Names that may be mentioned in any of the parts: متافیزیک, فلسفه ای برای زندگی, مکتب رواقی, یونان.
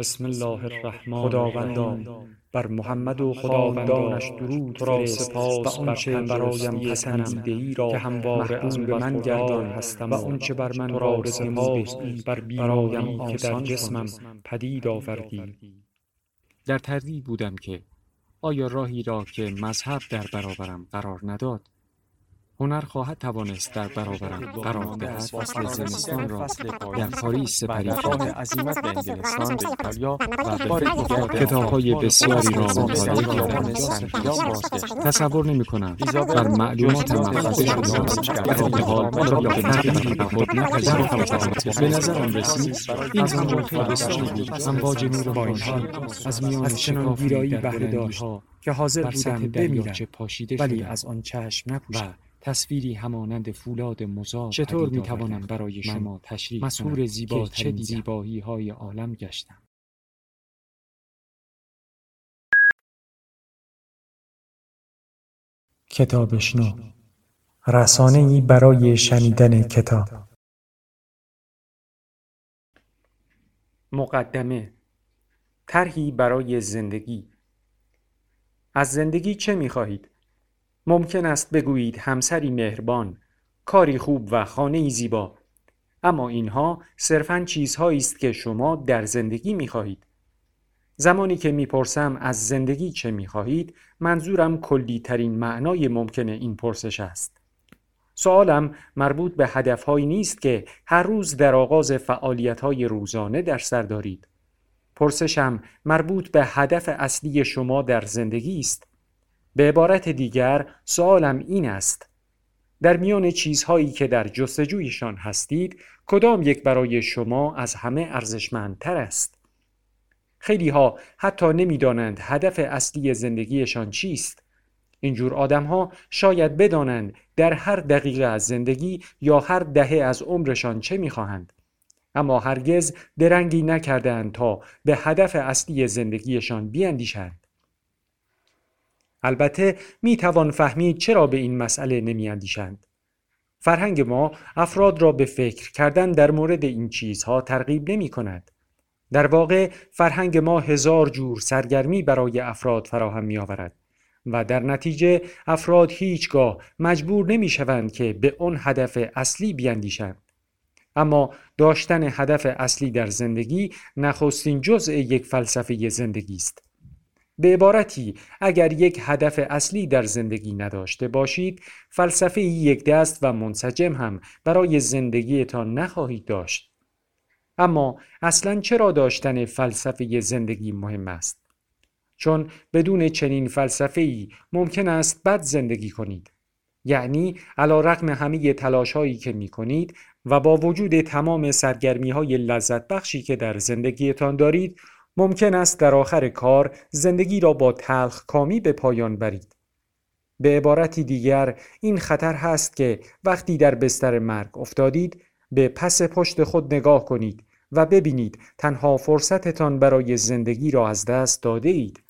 بسم الله الرحمن. خداوندان بر محمد و خاندانش درود فرست و آنچه برایم پسنده‌ای را که همواره از من گردان هستم و آنچه بر من وارث ماست بر بیرایم که در جسمم پدید آوردی. در تردید بودم که آیا راهی را که مذهب در برابرم قرار نداد هنر خواهد توانست در برابرم قرار دهد. فصل زمستان را در پاریس سپری کرد. عزیمت به انگلستان به ایتالیا و بار دیگر کتاب‌های بسیاری را مطالعه کردم. تصور نمی‌کنم بر معلومات محفظ شده در این حال را به تقریبی به خود نکردم. به نظرم رسید این زمان خیلی بسیاری بود. امواج نور و بانشان از میان شکافی در بلندی‌ها که حاضر بودم بمیرم ولی از آن چشم نپوشیدم. تصویری همانند فولاد مزار. چطور میتوانم برای شما تشریح مسحور زیباترین زیبایی های عالم گشتم. کتابشنو، رسانه‌ای برای شنیدن کتاب. مقدمه، طرحی برای زندگی. از زندگی چه میخواهید؟ ممکن است بگویید همسری مهربان، کاری خوب و خانه‌ای زیبا، اما اینها صرفاً چیزهایی است که شما در زندگی می‌خواهید. زمانی که می‌پرسم از زندگی چه می‌خواهید، منظورم کلی‌ترین معنای ممکن این پرسش است. سوالم مربوط به هدفهایی نیست که هر روز در آغاز فعالیت‌های روزانه در سر دارید. پرسشم مربوط به هدف اصلی شما در زندگی است. به عبارت دیگر سوالم این است: در میان چیزهایی که در جستجویشان هستید کدام یک برای شما از همه ارزشمندتر است؟ خیلی ها حتی نمیدانند هدف اصلی زندگیشان چیست. اینجور آدم ها شاید بدانند در هر دقیقه از زندگی یا هر دهه از عمرشان چه میخواهند، اما هرگز درنگی نکردند تا به هدف اصلی زندگیشان بیاندیشند. البته می توان فهمید چرا به این مسئله نمی اندیشند. فرهنگ ما افراد را به فکر کردن در مورد این چیزها ترغیب نمی کند. در واقع فرهنگ ما هزار جور سرگرمی برای افراد فراهم می آورد و در نتیجه افراد هیچگاه مجبور نمی شوند که به آن هدف اصلی بیاندیشند. اما داشتن هدف اصلی در زندگی نخستین جزء یک فلسفه زندگی است. به عبارتی اگر یک هدف اصلی در زندگی نداشته باشید، فلسفه یک دست و منسجم هم برای زندگیتان نخواهید داشت. اما اصلاً چرا داشتن فلسفه زندگی مهم است؟ چون بدون چنین فلسفه‌ای ممکن است بد زندگی کنید. یعنی علی رغم همه تلاش‌هایی که می‌کنید و با وجود تمام سرگرمی‌های لذت بخشی که در زندگیتان دارید، ممکن است در آخر کار زندگی را با تلخکامی به پایان برید. به عبارتی دیگر این خطر هست که وقتی در بستر مرگ افتادید به پس پشت خود نگاه کنید و ببینید تنها فرصتتان برای زندگی را از دست داده اید.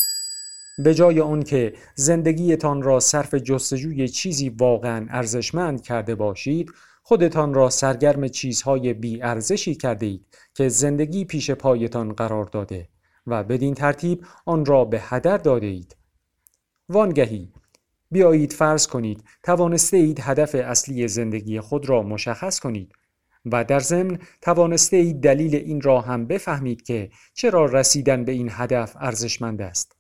به جای آن که زندگیتان را صرف جستجوی چیزی واقعا ارزشمند کرده باشید، خودتان را سرگرم چیزهای بی ارزشی کرده اید که زندگی پیش پایتان قرار داده و بدین ترتیب آن را به هدر داده اید. وانگهی بیایید فرض کنید توانسته اید هدف اصلی زندگی خود را مشخص کنید و در ضمن توانسته اید دلیل این را هم بفهمید که چرا رسیدن به این هدف ارزشمند است.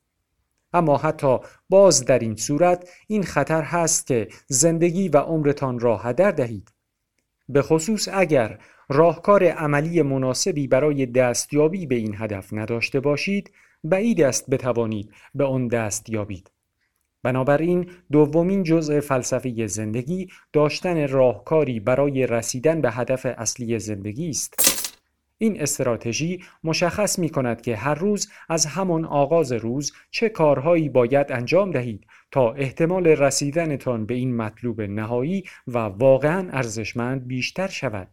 اما حتی باز در این صورت این خطر هست که زندگی و عمرتان را هدر دهید. به خصوص اگر راهکار عملی مناسبی برای دستیابی به این هدف نداشته باشید، بعید است بتوانید به آن دست یابید. بنابراین دومین جزء فلسفه زندگی داشتن راهکاری برای رسیدن به هدف اصلی زندگی است. این استراتژی مشخص می کند که هر روز از همان آغاز روز چه کارهایی باید انجام دهید تا احتمال رسیدنتان به این مطلوب نهایی و واقعاً ارزشمند بیشتر شود.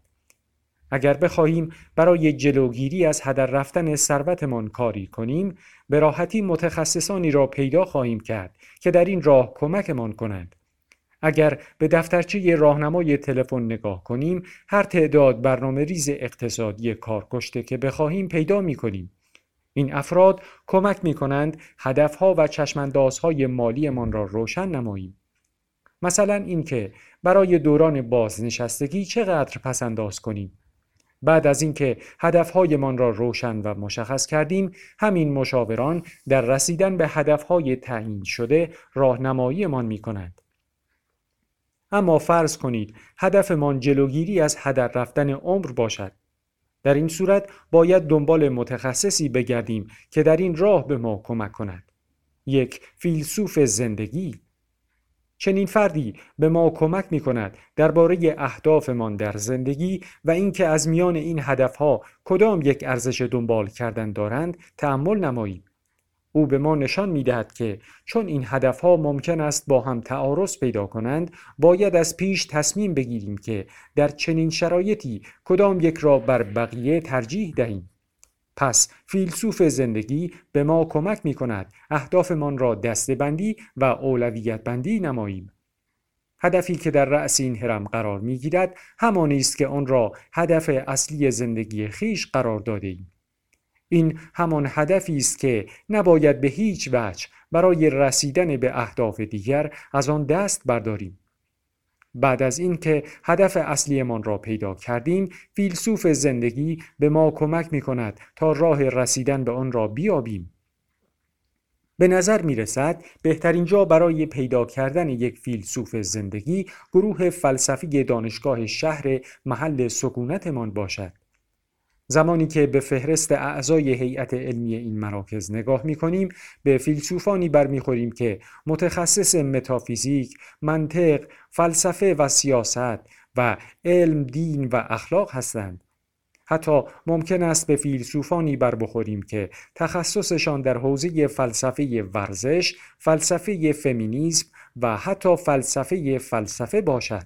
اگر بخواهیم برای جلوگیری از هدر رفتن ثروتمان کاری کنیم، به راحتی متخصصانی را پیدا خواهیم کرد که در این راه کمکمان کنند. اگر به دفترچه راهنمای تلفن نگاه کنیم، هر تعداد برنامه‌ریز اقتصادی کارکشته که بخواهیم پیدا می‌کنیم. این افراد کمک می‌کنند هدف‌ها و چشم‌اندازهای مالی‌مان را روشن نماییم. مثلا اینکه برای دوران بازنشستگی چقدر پس‌انداز کنیم. بعد از اینکه هدف‌هایمان را روشن و مشخص کردیم، همین مشاوران در رسیدن به هدف‌های تعیین شده راهنمایی‌مان می‌کنند. اما فرض کنید هدفمان جلوگیری از هدر رفتن عمر باشد. در این صورت باید دنبال متخصصی بگردیم که در این راه به ما کمک کند. یک فیلسوف زندگی. چنین فردی به ما کمک می کند درباره اهدافمان در زندگی و اینکه از میان این هدفها کدام یک ارزش دنبال کردن دارند تأمل نماییم. او به ما نشان می دهد که چون این هدفها ممکن است با هم تعارض پیدا کنند، باید از پیش تصمیم بگیریم که در چنین شرایطی کدام یک را بر بقیه ترجیح دهیم. پس فیلسوف زندگی به ما کمک می کند اهدافمان را دسته‌بندی و اولویت بندی نماییم. هدفی که در رأس این هرم قرار می گیرد همانی است که آن را هدف اصلی زندگی خویش قرار داده ایم. این همان هدفی است که نباید به هیچ وجه برای رسیدن به اهداف دیگر از آن دست برداریم. بعد از اینکه هدف اصلیمان را پیدا کردیم، فیلسوف زندگی به ما کمک می‌کند تا راه رسیدن به آن را بیابیم. به نظر می‌رسد بهترین جا برای پیدا کردن یک فیلسوف زندگی گروه فلسفی دانشگاه شهر محل سکونتمان باشد. زمانی که به فهرست اعضای هیئت علمی این مراکز نگاه می‌کنیم، به فیلسوفانی برمی‌خوریم که متخصص متافیزیک، منطق، فلسفه و سیاست و علم، دین و اخلاق هستند. حتی ممکن است به فیلسوفانی بربخوریم که تخصصشان در حوزه فلسفه ورزش، فلسفه فمینیسم و حتی فلسفه باشد.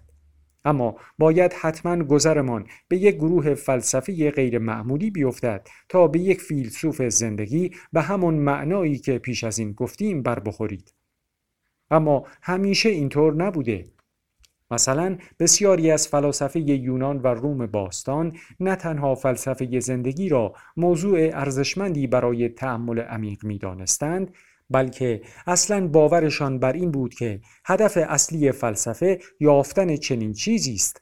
اما باید حتماً گذرمان به یک گروه فلسفی غیر معمولی بیفتد تا به یک فیلسوف زندگی به همون معنایی که پیش از این گفتیم بر بخورید. اما همیشه اینطور نبوده. مثلا بسیاری از فلاسفه یونان و روم باستان نه تنها فلسفه زندگی را موضوع ارزشمندی برای تأمل عمیق می‌دانستند، بلکه اصلاً باورشان بر این بود که هدف اصلی فلسفه یافتن چنین چیزی است.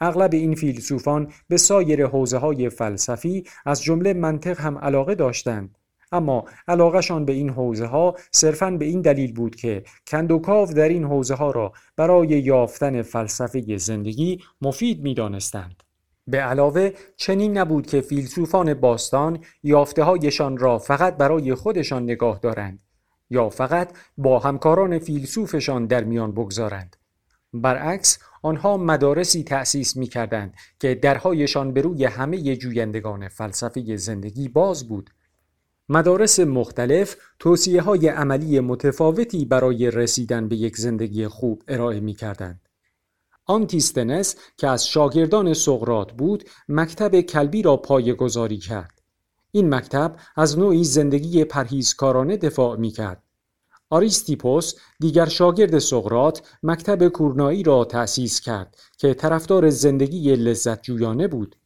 اغلب این فیلسوفان به سایر حوزه‌های فلسفی از جمله منطق هم علاقه داشتند، اما علاقه‌شان به این حوزه‌ها صرفاً به این دلیل بود که کندوکاو در این حوزه‌ها را برای یافتن فلسفه زندگی مفید می‌دانستند. به علاوه چنین نبود که فیلسوفان باستان یافته‌هایشان را فقط برای خودشان نگاه دارند یا فقط با همکاران فیلسوفشان در میان بگذارند. برعکس، آنها مدارسی تأسیس می‌کردند که درهایشان به روی همه جویندگان فلسفه زندگی باز بود. مدارس مختلف توصیه‌های عملی متفاوتی برای رسیدن به یک زندگی خوب ارائه می‌کردند. آنتیستنس که از شاگردان سقراط بود، مکتب کلبی را پایه‌گذاری کرد. این مکتب از نوعی زندگی پرهیزکارانه دفاع می‌کرد. آریستیپوس، دیگر شاگرد سقراط، مکتب کورنایی را تأسیس کرد که طرفدار زندگی لذت جویانه بود.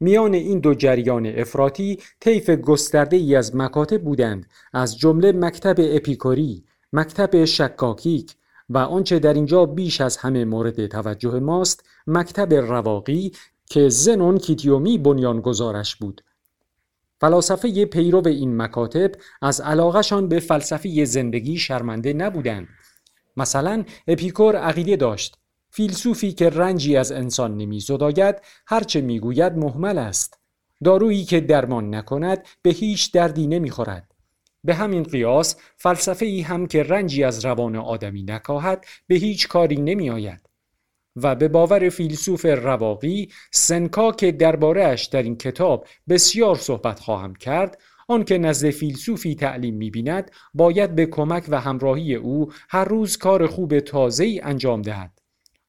میان این دو جریان افراطی طیف گسترده‌ای از مکاتب بودند، از جمله مکتب اپیکوری، مکتب شکاکیک و آنچه در اینجا بیش از همه مورد توجه ماست، مکتب رواقی که زنون کیتیومی بنیانگذارش بود. فلاسفه پیرو این مکاتب از علاقه‌شان به فلسفه زندگی شرمنده نبودند. مثلا اپیکور عقیده داشت فیلسوفی که رنجی از انسان نمی‌زداید هرچه میگوید مهمل است. دارویی که درمان نکند به هیچ دردی نمیخورد. به همین قیاس فلسفه ای هم که رنجی از روان آدمی نکاهد به هیچ کاری نمی آید. و به باور فیلسوف رواقی سنکا که درباره اش در این کتاب بسیار صحبت خواهم کرد، آن که نزد فیلسوفی تعلیم می بیند باید به کمک و همراهی او هر روز کار خوب تازه‌ای انجام دهد.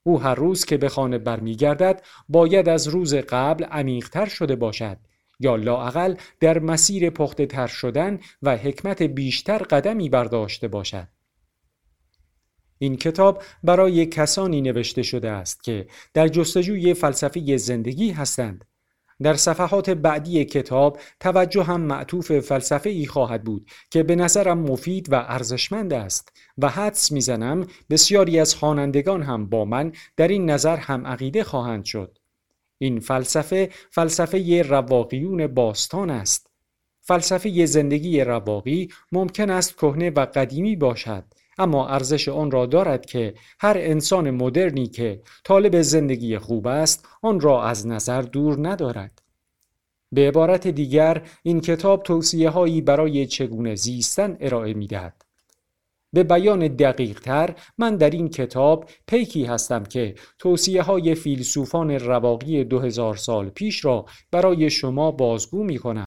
او هر روز که به خانه برمی گردد باید از روز قبل عمیق‌تر شده باشد یا لااقل در مسیر پخته تر شدن و حکمت بیشتر قدمی برداشته باشد. این کتاب برای کسانی نوشته شده است که در جستجوی فلسفه زندگی هستند. در صفحات بعدی کتاب توجه هم معطوف فلسفه ای خواهد بود که به نظرم مفید و ارزشمند است و حدس میزنم بسیاری از خوانندگان هم با من در این نظر هم عقیده خواهند شد. این فلسفه، فلسفه رواقیون باستان است. فلسفه زندگی رواقی ممکن است کهنه و قدیمی باشد، اما ارزش آن را دارد که هر انسان مدرنی که طالب زندگی خوب است آن را از نظر دور ندارد. به عبارت دیگر این کتاب توصیه‌هایی برای چگونه زیستن ارائه می‌دهد. به بیان دقیق‌تر من در این کتاب پیکی هستم که توصیه‌های فیلسوفان رواقی 2000 سال پیش را برای شما بازگو می‌کنم.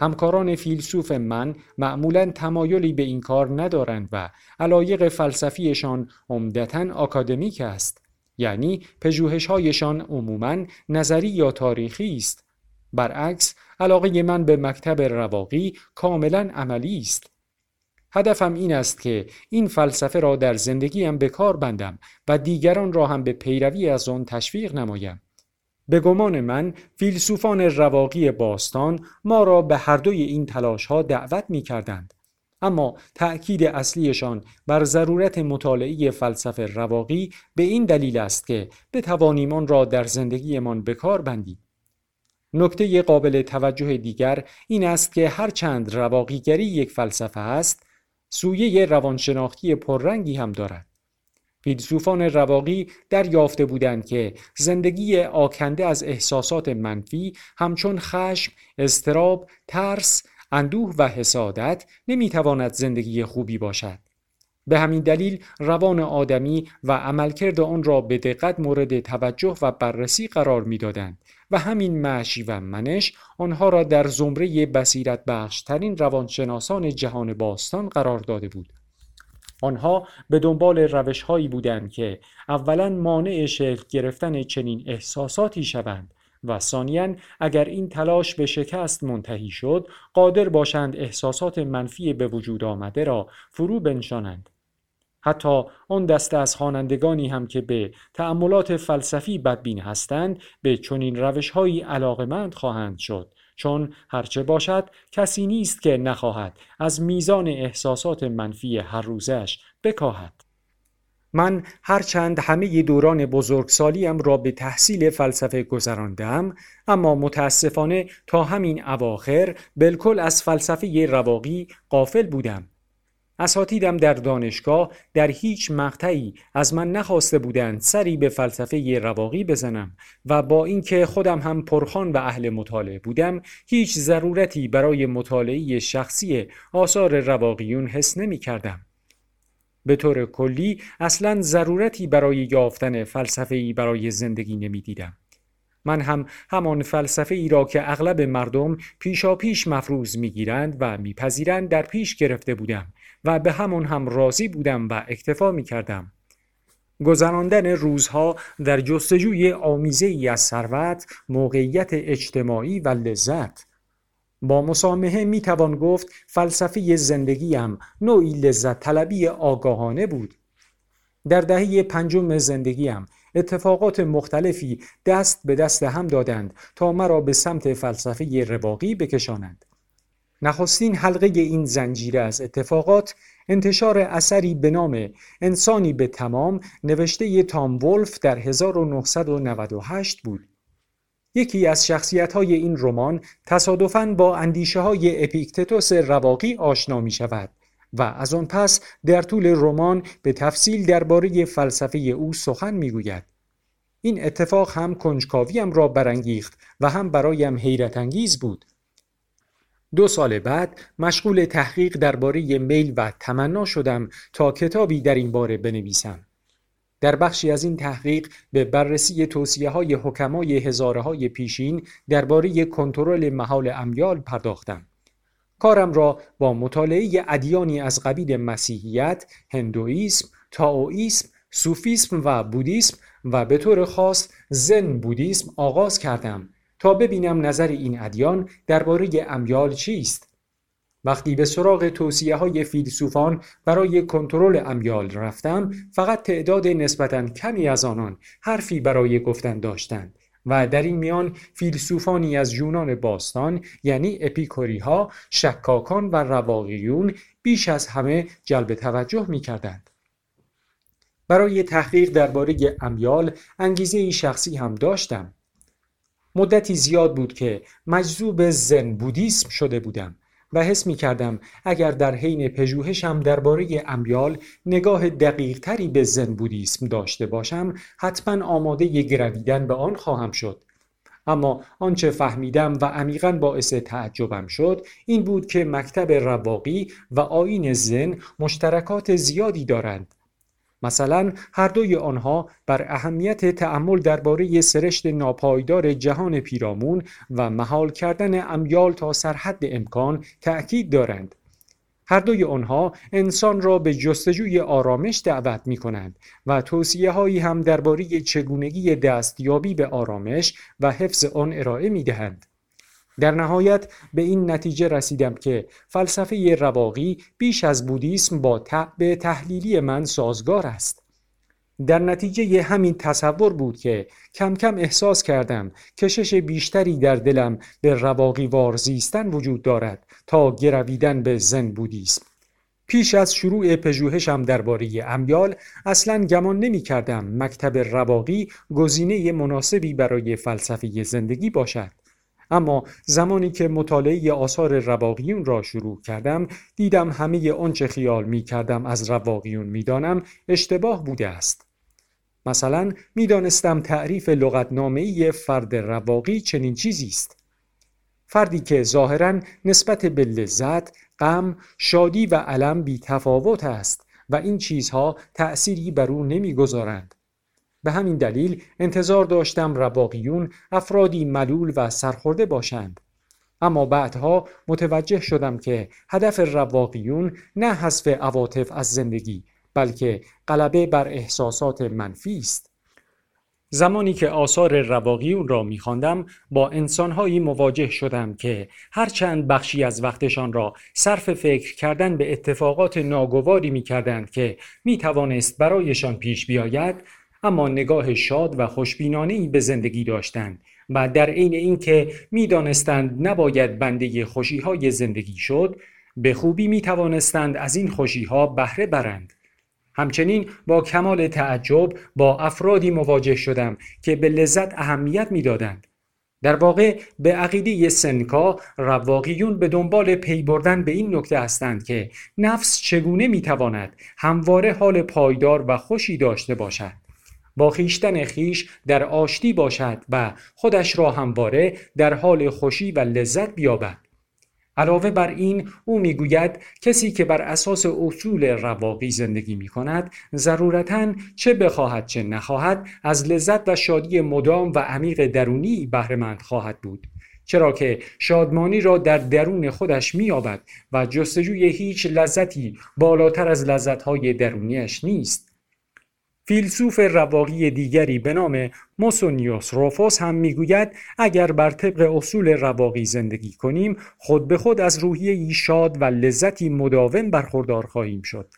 همکاران فیلسوف من معمولاً تمایلی به این کار ندارند و علایق فلسفیشان عمدتاً آکادمیک است، یعنی پژوهش‌هایشان عموماً نظری یا تاریخی است. برعکس علاقه من به مکتب رواقی کاملاً عملی است. هدفم این است که این فلسفه را در زندگیم به کار بندم و دیگران را هم به پیروی از آن تشویق نمایم. به گمان من فیلسوفان رواقی باستان ما را به هر دوی این تلاش‌ها دعوت می‌کردند، اما تأکید اصلیشان بر ضرورت مطالعه فلسفه رواقی به این دلیل است که بتوانیم آن را در زندگیمان به کار بندیم. نکته قابل توجه دیگر این است که هرچند رواقیگری یک فلسفه است، سویه روانشناختی پررنگی هم دارد. فیلسوفان رواقی دریافته بودند که زندگی آکنده از احساسات منفی همچون خشم، اضطراب، ترس، اندوه و حسادت نمیتواند زندگی خوبی باشد. به همین دلیل روان آدمی و عملکرد آن را به دقت مورد توجه و بررسی قرار میدادند و همین معشی و منش آنها را در زمره بصیرت بخشترین روانشناسان جهان باستان قرار داده بود. آنها به دنبال روش‌هایی بودند که اولاً مانع شکل گرفتن چنین احساساتی شوند و ثانیاً اگر این تلاش به شکست منتهی شد قادر باشند احساسات منفی به وجود آمده را فرو بنشانند. حتی آن دسته از خوانندگانی هم که به تأملات فلسفی بدبین هستند به چنین روش‌هایی علاقه‌مند خواهند شد، چون هرچه باشد کسی نیست که نخواهد از میزان احساسات منفی هر روزش بکاهد. من هرچند همه دوران بزرگسالیم را به تحصیل فلسفه گذراندم، اما متاسفانه تا همین اواخر بالکل از فلسفه رواقی غافل بودم. اساتیدم در دانشگاه در هیچ مقطعی از من نخواسته بودند سری به فلسفه رواقی بزنم و با اینکه خودم هم پرخوان و اهل مطالعه بودم هیچ ضرورتی برای مطالعه شخصی آثار رواقیون حس نمی کردم. به طور کلی اصلاً ضرورتی برای یافتن فلسفه ای برای زندگی نمی دیدم. من هم همان فلسفه ای را که اغلب مردم پیشاپیش مفروض می گیرند و می پذیرند در پیش گرفته بودم و به همان هم راضی بودم و اکتفا می کردم. گذراندن روزها در جستجوی آمیزه ای از ثروت، موقعیت اجتماعی و لذت. با مسامحه می توان گفت فلسفه زندگیم نوعی لذت طلبی آگاهانه بود. در دهه پنجم زندگیم اتفاقات مختلفی دست به دست هم دادند تا مرا به سمت فلسفه رواقی بکشانند. نخستین حلقه این زنجیره از اتفاقات انتشار اثری به نام انسانی به تمام نوشته تام ولف در 1998 بود. یکی از شخصیت‌های این رمان تصادفاً با اندیشه‌های اپیکتتوس رواقی آشنا می‌شود و از آن پس در طول رمان به تفصیل درباره فلسفه او سخن می‌گوید. این اتفاق هم کنجکاویم را برانگیخت و هم برایم حیرت انگیز بود. 2 سال بعد مشغول تحقیق درباره میل و تمنا شدم تا کتابی در این باره بنویسم. در بخشی از این تحقیق به بررسی توصیه‌های حکمای هزاره‌های پیشین درباره کنترل محال امیال پرداختم. کارم را با مطالعه ادیانی از قبیل مسیحیت، هندوئیسم، تائوئیسم، صوفیسم و بودیسم و به طور خاص زن بودیسم آغاز کردم تا ببینم نظر این ادیان درباره امیال چیست. وقتی به سراغ توصیه‌های فیلسوفان برای کنترل امیال رفتم، فقط تعداد نسبتاً کمی از آنان حرفی برای گفتن داشتند و در این میان فیلسوفانی از یونان باستان، یعنی اپیکوری‌ها، شکاکان و رواقیون بیش از همه جلب توجه می‌کردند. برای تحقیق درباره امیال انگیزه‌ای شخصی هم داشتم. مدتی زیاد بود که مجذوب زن بودیسم شده بودم و حس می کردم اگر در حین پژوهشم درباره امیال نگاه دقیق تری به زن بودیسم داشته باشم، حتما آماده گرویدن به آن خواهم شد. اما آنچه فهمیدم و عمیقاً باعث تعجبم شد این بود که مکتب رواقی و آیین زن مشترکات زیادی دارند. مثلا هر دوی آنها بر اهمیت تأمل درباره سرشت ناپایدار جهان پیرامون و محال کردن امیال تا سرحد امکان تأکید دارند. هر دوی آنها انسان را به جستجوی آرامش دعوت می کنند و توصیه هایی هم درباره چگونگی دستیابی به آرامش و حفظ آن ارائه می دهند. در نهایت به این نتیجه رسیدم که فلسفه رواقی بیش از بودیسم با طبع تحلیلی من سازگار است. در نتیجه همین تصور بود که کم کم احساس کردم کشش بیشتری در دلم به رواقی وارزیستن وجود دارد تا گرویدن به زن بودیسم. پیش از شروع پژوهشم درباره امیال اصلاً گمان نمی کردم مکتب رواقی گزینه مناسبی برای فلسفه زندگی باشد. اما زمانی که مطالعه آثار رواقیون را شروع کردم، دیدم همه آنچه خیال می کردم از رواقیون می دانم اشتباه بوده است. مثلا می دانستم تعریف لغتنامه‌ای فرد رواقی چنین چیزی است: فردی که ظاهراً نسبت به لذت، غم، شادی و الم بی تفاوت است و این چیزها تأثیری بر او نمی گذارند. به همین دلیل انتظار داشتم رواقیون افرادی ملول و سرخورده باشند. اما بعدها متوجه شدم که هدف رواقیون نه حذف عواطف از زندگی، بلکه غلبه بر احساسات منفی است. زمانی که آثار رواقیون را می‌خواندم، با انسان‌هایی مواجه شدم که هرچند بخشی از وقتشان را صرف فکر کردن به اتفاقات ناگواری می‌کردند که می‌توانست برایشان پیش بیاید، اما نگاه شاد و خوشبینانه‌ای به زندگی داشتند و در عین اینکه می‌دانستند نباید بنده خوشی‌های زندگی شد، به خوبی می‌توانستند از این خوشی‌ها بهره برند. همچنین با کمال تعجب با افرادی مواجه شدم که به لذت اهمیت می‌دادند. در واقع به عقیده سنکا، رواقیون به دنبال پی بردن به این نکته هستند که نفس چگونه می‌تواند همواره حال پایدار و خوشی داشته باشد، با خویشتن خویش در آشتی باشد و خودش را همواره در حال خوشی و لذت بیابد. علاوه بر این او میگوید کسی که بر اساس اصول رواقی زندگی میکند ضرورتاً چه بخواهد چه نخواهد از لذت و شادی مدام و عمیق درونی بهره مند خواهد بود، چرا که شادمانی را در درون خودش مییابد و جستجوی هیچ لذتی بالاتر از لذت‌های درونیش نیست. فیلسوف رواقی دیگری به نام موسونیوس روفوس هم میگوید اگر بر طبق اصول رواقی زندگی کنیم خود به خود از روحیه‌ای شاد و لذتی مداوم برخوردار خواهیم شد.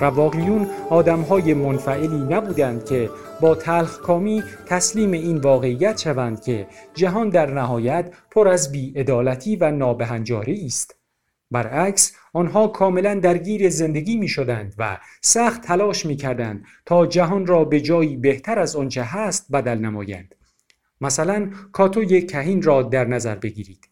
رواقیون آدم‌های منفعلی نبودند که با تلخکامی تسلیم این واقعیت شوند که جهان در نهایت پر از بی‌عدالتی و نابهنجاری است. برعکس آنها کاملا درگیر زندگی می شدند و سخت تلاش می کردند تا جهان را به جایی بهتر از آنچه هست بدل نمایند. مثلا کاتوی کهین را در نظر بگیرید.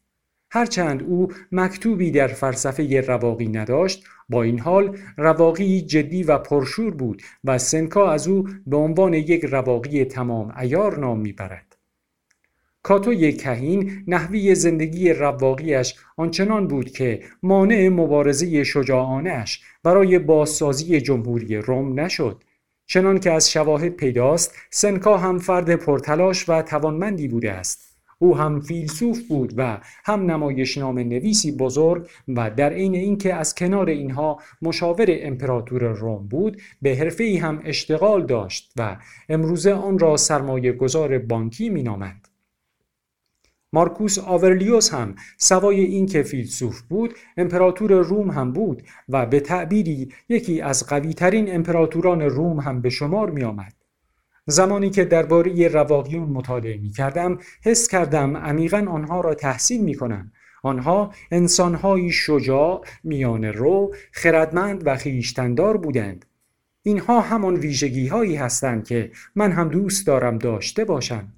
هرچند او مکتوبی در فلسفه رواقی نداشت، با این حال رواقی جدی و پرشور بود و سنکا از او به عنوان یک رواقی تمام عیار نام می برد. کاتوی کهین نحوی زندگی رواقیش آنچنان بود که مانع مبارزه شجاعانه‌اش برای بازسازی جمهوری روم نشد. چنان که از شواهد پیداست، سنکا هم فرد پرتلاش و توانمندی بوده است. او هم فیلسوف بود و هم نمایشنامه نویسی بزرگ و در عین اینکه از کنار اینها مشاور امپراتور روم بود، به حرفه‌ای هم اشتغال داشت و امروزه آن را سرمایه‌گذار بانکی می‌نامند. مارکوس آورلیوس هم سوای این که فیلسوف بود، امپراتور روم هم بود و به تعبیری یکی از قوی‌ترین امپراتوران روم هم به شمار می آمد. زمانی که درباره رواقیون مطالعه می کردم، حس کردم عمیقاً آنها را تحسین می کنم. آنها انسان‌های شجاع، میانه‌رو، خردمند و خویشتن‌دار بودند. اینها همان ویژگی‌هایی هستند که من هم دوست دارم داشته باشم.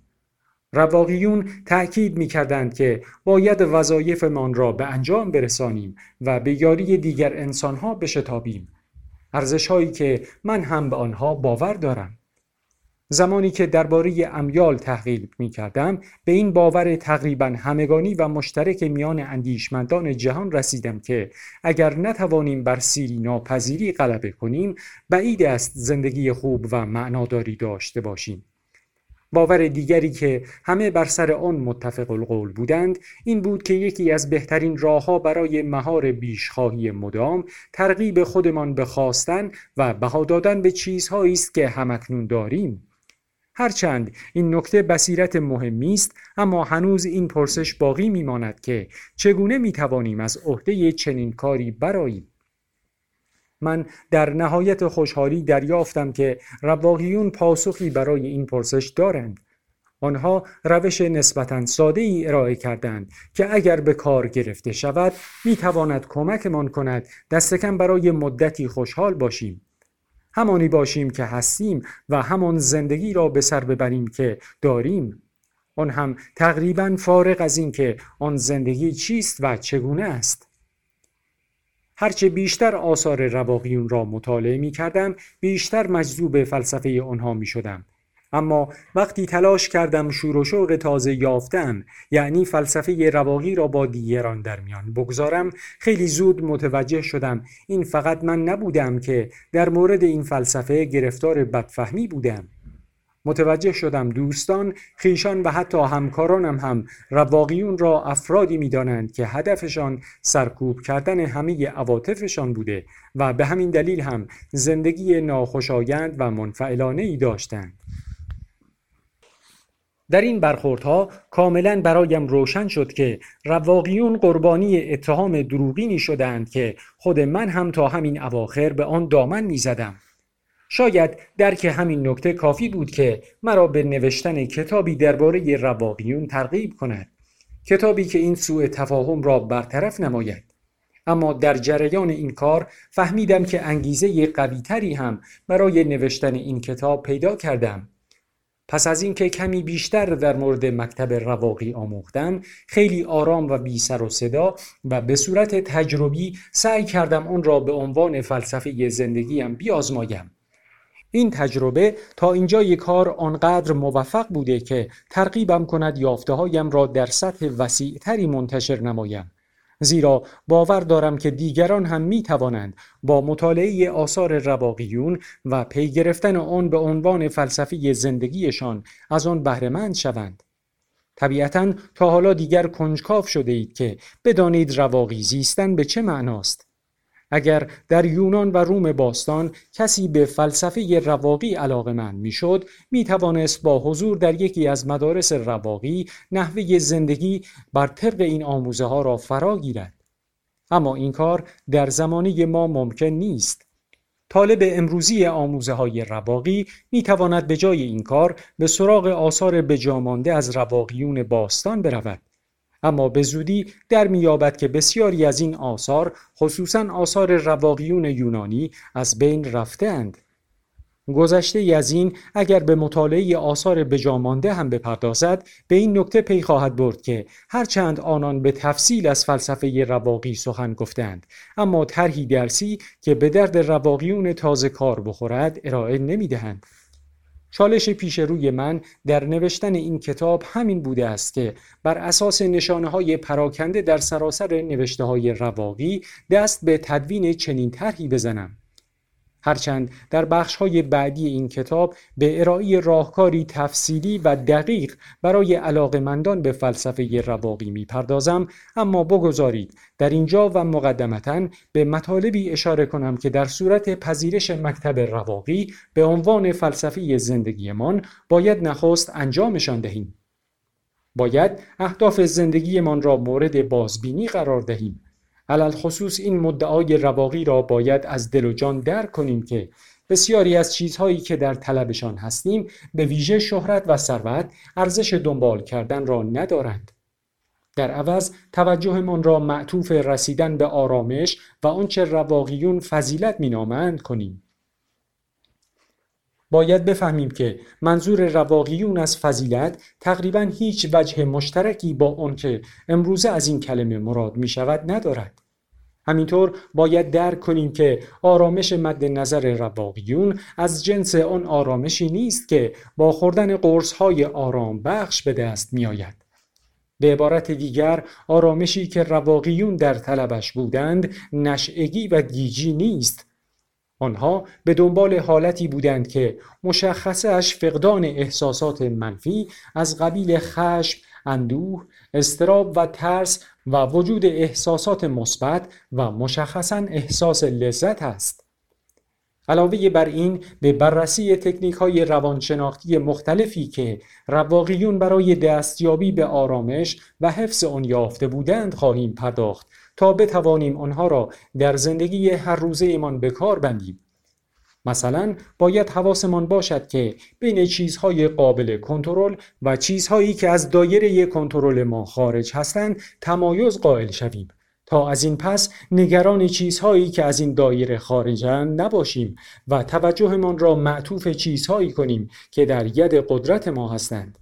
رواقیون تأکید می‌کردند که باید وظایفمان را به انجام برسانیم و به یاری دیگر انسان‌ها بشتابیم، ارزش‌هایی که من هم به آنها باور دارم. زمانی که درباره امیال تحقیق می‌کردم، به این باور تقریباً همگانی و مشترک میان اندیشمندان جهان رسیدم که اگر نتوانیم بر سیری ناپذیری غلبه کنیم، بعید است زندگی خوب و معناداری داشته باشیم. باور دیگری که همه بر سر آن متفق القول بودند این بود که یکی از بهترین راه‌ها برای مهار بیش‌خواهی مدام ترغیب خودمان به خواستن و بها دادن به چیزهایی است که همکنون داریم. هرچند این نکته بصیرت مهمی است، اما هنوز این پرسش باقی می‌ماند که چگونه می‌توانیم از عهده چنین کاری برآییم. من در نهایت خوشحالی دریافتم که رواقیون پاسخی برای این پرسش دارند. آنها روش نسبتاً ساده‌ای ارائه کردند که اگر به کار گرفته شود می‌تواند کمکمان کند دست کم برای مدتی خوشحال باشیم. همانی باشیم که هستیم و همان زندگی را به سر ببریم که داریم. آن هم تقریباً فارغ از این که آن زندگی چیست و چگونه است. هرچه بیشتر آثار رواقیون را مطالعه می کردم، بیشتر مجذوب فلسفه آنها می شدم. اما وقتی تلاش کردم شور و شوق تازه یافتم، یعنی فلسفه رواقی را با دیگران در میان بگذارم، خیلی زود متوجه شدم این فقط من نبودم که در مورد این فلسفه گرفتار بدفهمی بودم. متوجه شدم دوستان، خویشان و حتی همکارانم هم رواقیون را افرادی می‌دانند که هدفشان سرکوب کردن همه عواطفشان بوده و به همین دلیل هم زندگی ناخوشایند و منفعلانه‌ای داشتند. در این برخوردها کاملا برایم روشن شد که رواقیون قربانی اتهام دروغینی شدند که خود من هم تا همین اواخر به آن دامن می‌زدم. شاید درک همین نکته کافی بود که مرا به نوشتن کتابی درباره رواقیون ترغیب کند، کتابی که این سوء تفاهم را برطرف نماید. اما در جریان این کار فهمیدم که انگیزه قوی‌تری هم برای نوشتن این کتاب پیدا کردم. پس از اینکه کمی بیشتر در مورد مکتب رواقی آموختم، خیلی آرام و بی سر و صدا و به صورت تجربی سعی کردم آن را به عنوان فلسفه زندگیم بیازمایم. این تجربه تا اینجای کار آنقدر موفق بوده که ترغیبم کند یافته‌هایم را در سطح وسیع‌تری منتشر نمایم، زیرا باور دارم که دیگران هم می‌توانند با مطالعه آثار رواقیون و پی گرفتن آن به عنوان فلسفه زندگیشان از آن بهره‌مند شوند. طبیعتاً تا حالا دیگر کنجکاو شده اید که بدانید رواقی زیستن به چه معناست. اگر در یونان و روم باستان کسی به فلسفه رواقی علاقه‌مند میشد، میتوانست با حضور در یکی از مدارس رواقی نحوه زندگی بر طبق این آموزه ها را فرا گیرد. اما این کار در زمانه ما ممکن نیست. طالب امروزی آموزه‌های رواقی می‌تواند به جای این کار به سراغ آثار بجامانده از رواقیون باستان برود، اما به زودی در می‌یابد که بسیاری از این آثار، خصوصاً آثار رواقیون یونانی، از بین رفته‌اند. گذشته از این اگر به مطالعه آثار بجامانده هم بپردازد، به این نکته پی خواهد برد که هرچند آنان به تفصیل از فلسفه رواقی سخن گفتند، اما طرحی درسی که به درد رواقیون تازه کار بخورد ارائه نمی‌دهند. چالش پیش روی من در نوشتن این کتاب همین بوده است که بر اساس نشانه‌های پراکنده در سراسر نوشته‌های رواقی دست به تدوین چنین طرحی بزنم. هرچند در بخش‌های بعدی این کتاب به ارائه راهکاری تفصیلی و دقیق برای علاقه‌مندان به فلسفه رواقی می‌پردازم، اما بگذارید در اینجا و مقدمتاً به مطالبی اشاره کنم که در صورت پذیرش مکتب رواقی به عنوان فلسفه زندگیمان باید نخست انجامشان دهیم. باید اهداف زندگیمان را مورد بازبینی قرار دهیم. علالخصوص این مدعای رواقی را باید از دل و جان درک کنیم که بسیاری از چیزهایی که در طلبشان هستیم، به ویژه شهرت و ثروت، ارزش دنبال کردن را ندارند. در عوض توجهمان را معطوف رسیدن به آرامش و آنچه رواقیون فضیلت مینامند کنیم. باید بفهمیم که منظور رواقیون از فضیلت تقریباً هیچ وجه مشترکی با آن که امروزه از این کلمه مراد می شود ندارد. همینطور باید درک کنیم که آرامش مد نظر رواقیون از جنس آن آرامشی نیست که با خوردن قرص‌های آرام بخش به دست می آید. به عبارت دیگر، آرامشی که رواقیون در طلبش بودند نشئگی و گیجی نیست. آنها به دنبال حالتی بودند که مشخصه‌اش فقدان احساسات منفی از قبیل خشم، اندوه، اضطراب و ترس و وجود احساسات مثبت و مشخصاً احساس لذت است. علاوه بر این، به بررسی تکنیک‌های روانشناختی مختلفی که رواقیون برای دستیابی به آرامش و حفظ آن یافته بودند خواهیم پرداخت تا بتوانیم آنها را در زندگی هر روزه ایمان به کار بندیم. مثلا باید حواسمان باشد که بین چیزهای قابل کنترل و چیزهایی که از دایره کنترل ما خارج هستند تمایز قائل شویم تا از این پس نگران چیزهایی که از این دایره خارجند نباشیم و توجهمان را معطوف چیزهایی کنیم که در ید قدرت ما هستند.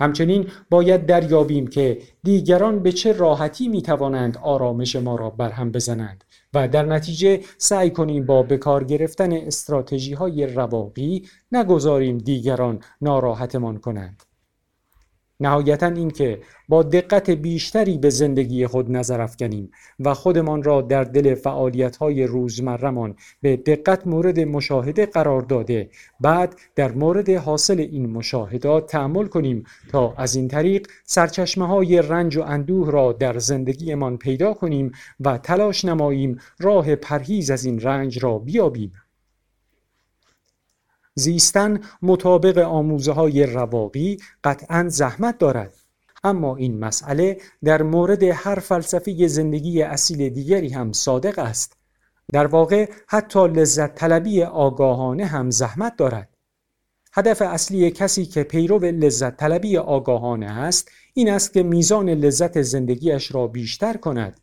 همچنین باید دریابیم که دیگران به چه راحتی میتوانند آرامش ما را برهم بزنند و در نتیجه سعی کنیم با بکار گرفتن استراتژی‌های رواقی نگذاریم دیگران ناراحتمان کنند. نهایتاً این که با دقت بیشتری به زندگی خود نظر افکنیم و خودمان را در دل فعالیت‌های روزمره‌مان به دقت مورد مشاهده قرار داده، بعد در مورد حاصل این مشاهدات تأمل کنیم تا از این طریق سرچشمه‌های رنج و اندوه را در زندگیمان پیدا کنیم و تلاش نماییم راه پرهیز از این رنج را بیابیم. زیستن مطابق آموزه‌های رواقی قطعاً زحمت دارد، اما این مسئله در مورد هر فلسفه زندگی اصیل دیگری هم صادق است. در واقع حتی لذت طلبی آگاهانه هم زحمت دارد. هدف اصلی کسی که پیرو لذت طلبی آگاهانه است، این است که میزان لذت زندگیش را بیشتر کند.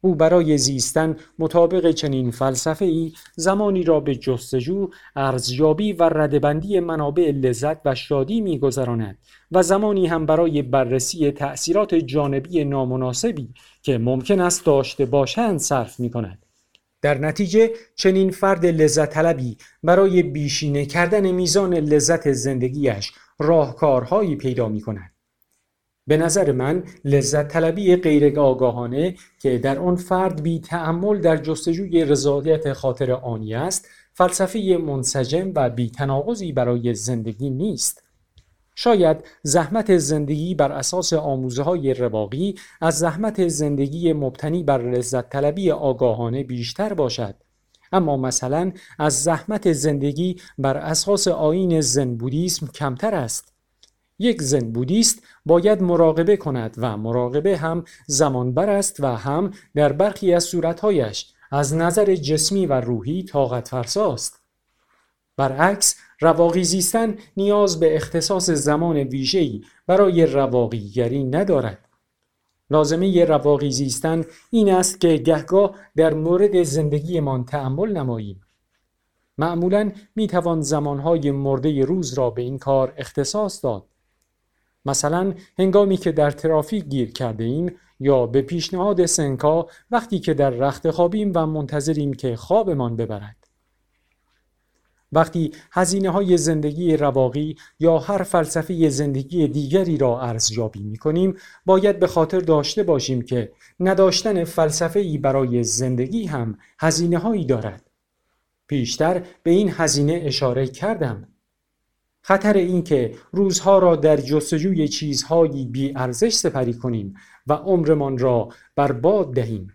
او برای زیستن مطابق چنین فلسفه‌ای زمانی را به جستجو، ارزیابی و ردبندی منابع لذت و شادی می‌گذراند و زمانی هم برای بررسی تأثیرات جانبی نامناسبی که ممکن است داشته باشند صرف می‌کند. در نتیجه چنین فرد لذت طلبی برای بیشینه کردن میزان لذت زندگیش راهکارهایی پیدا می‌کند. به نظر من لذت طلبی غیر آگاهانه که در آن فرد بی تأمل در جستجوی رضایت خاطر آنی است، فلسفی منسجم و بی تناقضی برای زندگی نیست. شاید زحمت زندگی بر اساس آموزه‌های رواقی از زحمت زندگی مبتنی بر لذت طلبی آگاهانه بیشتر باشد، اما مثلا از زحمت زندگی بر اساس آیین زن بودیسم کمتر است. یک زن بودیست باید مراقبه کند و مراقبه هم زمانبر است و هم در برخی از صورتهایش از نظر جسمی و روحی طاقت فرساست. برعکس رواقی زیستن نیاز به اختصاص زمان ویژه‌ای برای رواقیگری ندارد. لازمه رواقی زیستن این است که گهگاه در مورد زندگیمان تأمل نماییم. معمولاً میتوان زمانهای مرده روز را به این کار اختصاص داد. مثلا هنگامی که در ترافیک گیر کرده ایم یا به پیشنهاد سنکا وقتی که در رخت خوابیم و منتظریم که خوابمان ببرد. وقتی هزینه‌های زندگی رواقی یا هر فلسفه زندگی دیگری را ارزیابی می‌کنیم، باید به خاطر داشته باشیم که نداشتن فلسفه‌ای برای زندگی هم هزینه‌هایی دارد. پیشتر به این هزینه اشاره کردم. خطر این که روزها را در جستجوی چیزهایی بی‌ارزش سپری کنیم و عمرمان را برباد دهیم.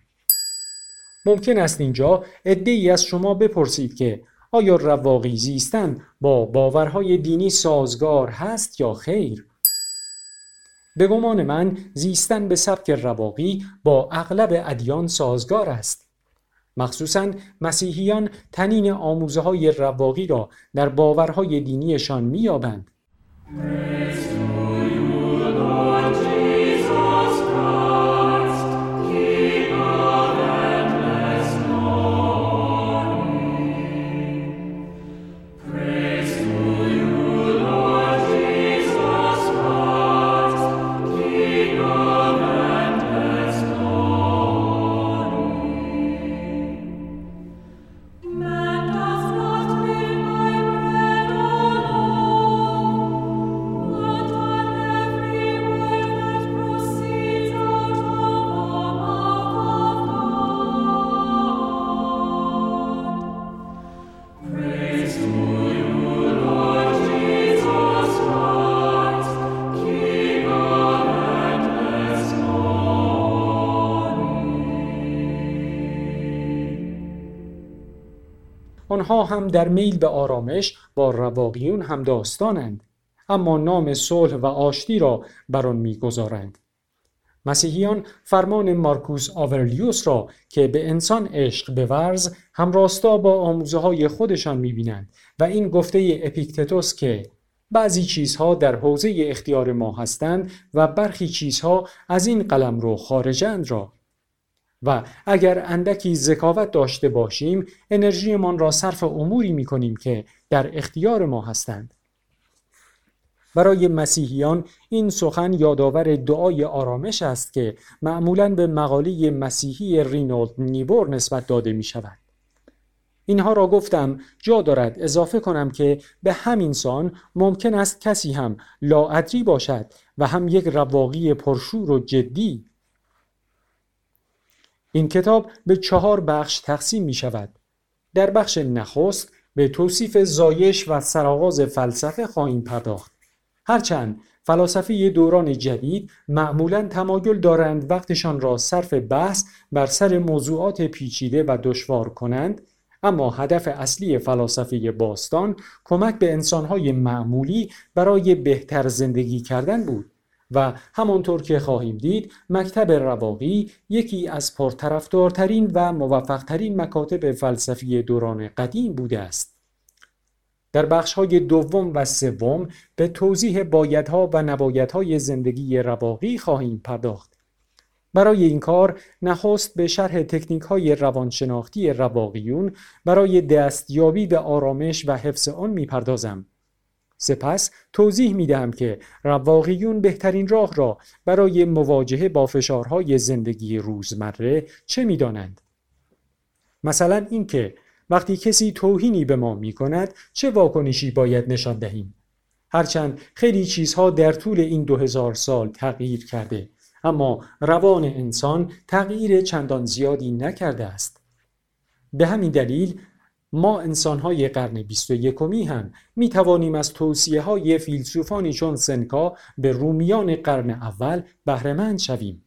ممکن است اینجا عده‌ای از شما بپرسید که آیا رواقی زیستن با باورهای دینی سازگار هست یا خیر؟ به گمان من زیستن به سبک رواقی با اغلب ادیان سازگار است. مخصوصاً مسیحیان تنین آموزه‌های رواقی را در باورهای دینیشان می‌یابند. آنها هم در میل به آرامش با رواقیون هم داستانند، اما نام صلح و آشتی را بر آن می‌گذارند. مسیحیان فرمان مارکوس آورلیوس را که به انسان عشق بورز همراستا با آموزه‌های خودشان می‌بینند و این گفته اپیکتتوس که بعضی چیزها در حوزه اختیار ما هستند و برخی چیزها از این قلمرو خارجند را و اگر اندکی ذکاوت داشته باشیم انرژیمان را صرف اموری می‌کنیم که در اختیار ما هستند. برای مسیحیان این سخن یادآور دعای آرامش است که معمولاً به مقاله مسیحی رینولد نیبور نسبت داده می‌شود. اینها را گفتم جا دارد اضافه کنم که به همین سان ممکن است کسی هم لاادری باشد و هم یک رواقی پرشور و جدی. این کتاب به 4 بخش تقسیم می شود. در بخش نخست به توصیف زایش و سرآغاز فلسفه خواهیم پرداخت. هرچند فلاسفه دوران جدید معمولاً تمایل دارند وقتشان را صرف بحث بر سر موضوعات پیچیده و دشوار کنند، اما هدف اصلی فلاسفه باستان کمک به انسانهای معمولی برای بهتر زندگی کردن بود. و همانطور که خواهیم دید مکتب رواقی یکی از پرطرفدارترین و موفقترین مکاتب فلسفی دوران قدیم بوده است. در بخش‌های دوم و سوم به توضیح بایدها و نبایدهای زندگی رواقی خواهیم پرداخت. برای این کار نخست به شرح تکنیک‌های روانشناختی رواقیون برای دستیابی به آرامش و حفظ آن می‌پردازم. سپس توضیح میدهم که رواقیون بهترین راه را برای مواجهه با فشارهای زندگی روزمره چه میدانند. مثلا اینکه وقتی کسی توهینی به ما میکند چه واکنشی باید نشان دهیم. هرچند خیلی چیزها در طول این 2000 سال تغییر کرده، اما روان انسان تغییر چندان زیادی نکرده است. به همین دلیل ما انسان‌های قرن 21 هم می‌توانیم از توصیه‌های فیلسوفانی چون سنکا به رومیان قرن اول بهره‌مند شویم.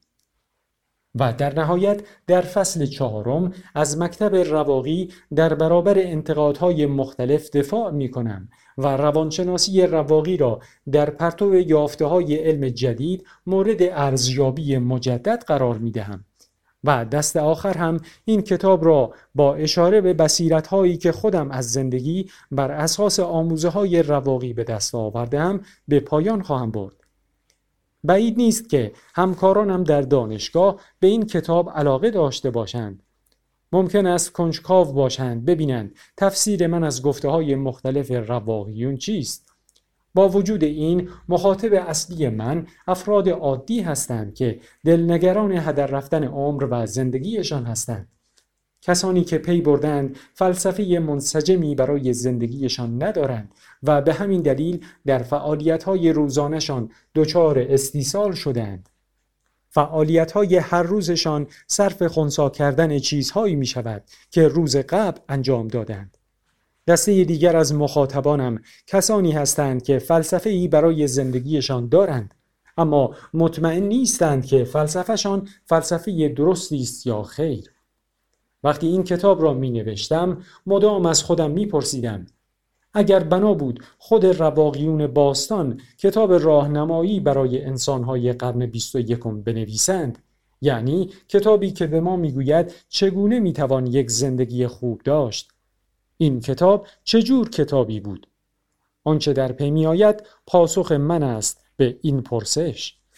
و در نهایت در فصل 4 از مکتب رواقی در برابر انتقادهای مختلف دفاع می‌کنم و روانشناسی رواقی را در پرتو یافته‌های علم جدید مورد ارزیابی مجدد قرار می‌دهم و دست آخر هم این کتاب را با اشاره به بصیرت‌هایی که خودم از زندگی بر اساس آموزه‌های رواقی به دست آورده‌ام به پایان خواهم برد. بعید نیست که همکارانم در دانشگاه به این کتاب علاقه داشته باشند. ممکن است کنجکاو باشند ببینند تفسیر من از گفته‌های مختلف رواقیون چیست. با وجود این، مخاطب اصلی من افراد عادی هستند که دلنگران هدر رفتن عمر و زندگیشان هستند. کسانی که پی بردند فلسفه منسجمی برای زندگیشان ندارند و به همین دلیل در فعالیت‌های روزانه‌شان دچار استیصال شدند. فعالیت‌های هر روزشان صرف خنثی کردن چیزهایی می‌شود که روز قبل انجام دادند. دسته دیگر از مخاطبانم کسانی هستند که فلسفه ای برای زندگیشان دارند، اما مطمئن نیستند که فلسفهشان فلسفه درستی است یا خیر. وقتی این کتاب را می نوشتم، مدام از خودم می پرسیدم اگر بنا بود خود رواقیون باستان کتاب راهنمایی برای انسانهای قرن 21 بنویسند، یعنی کتابی که به ما می گوید چگونه می توان یک زندگی خوب داشت، این کتاب چجور کتابی بود؟ آنچه در پی می آید پاسخ من است به این پرسش.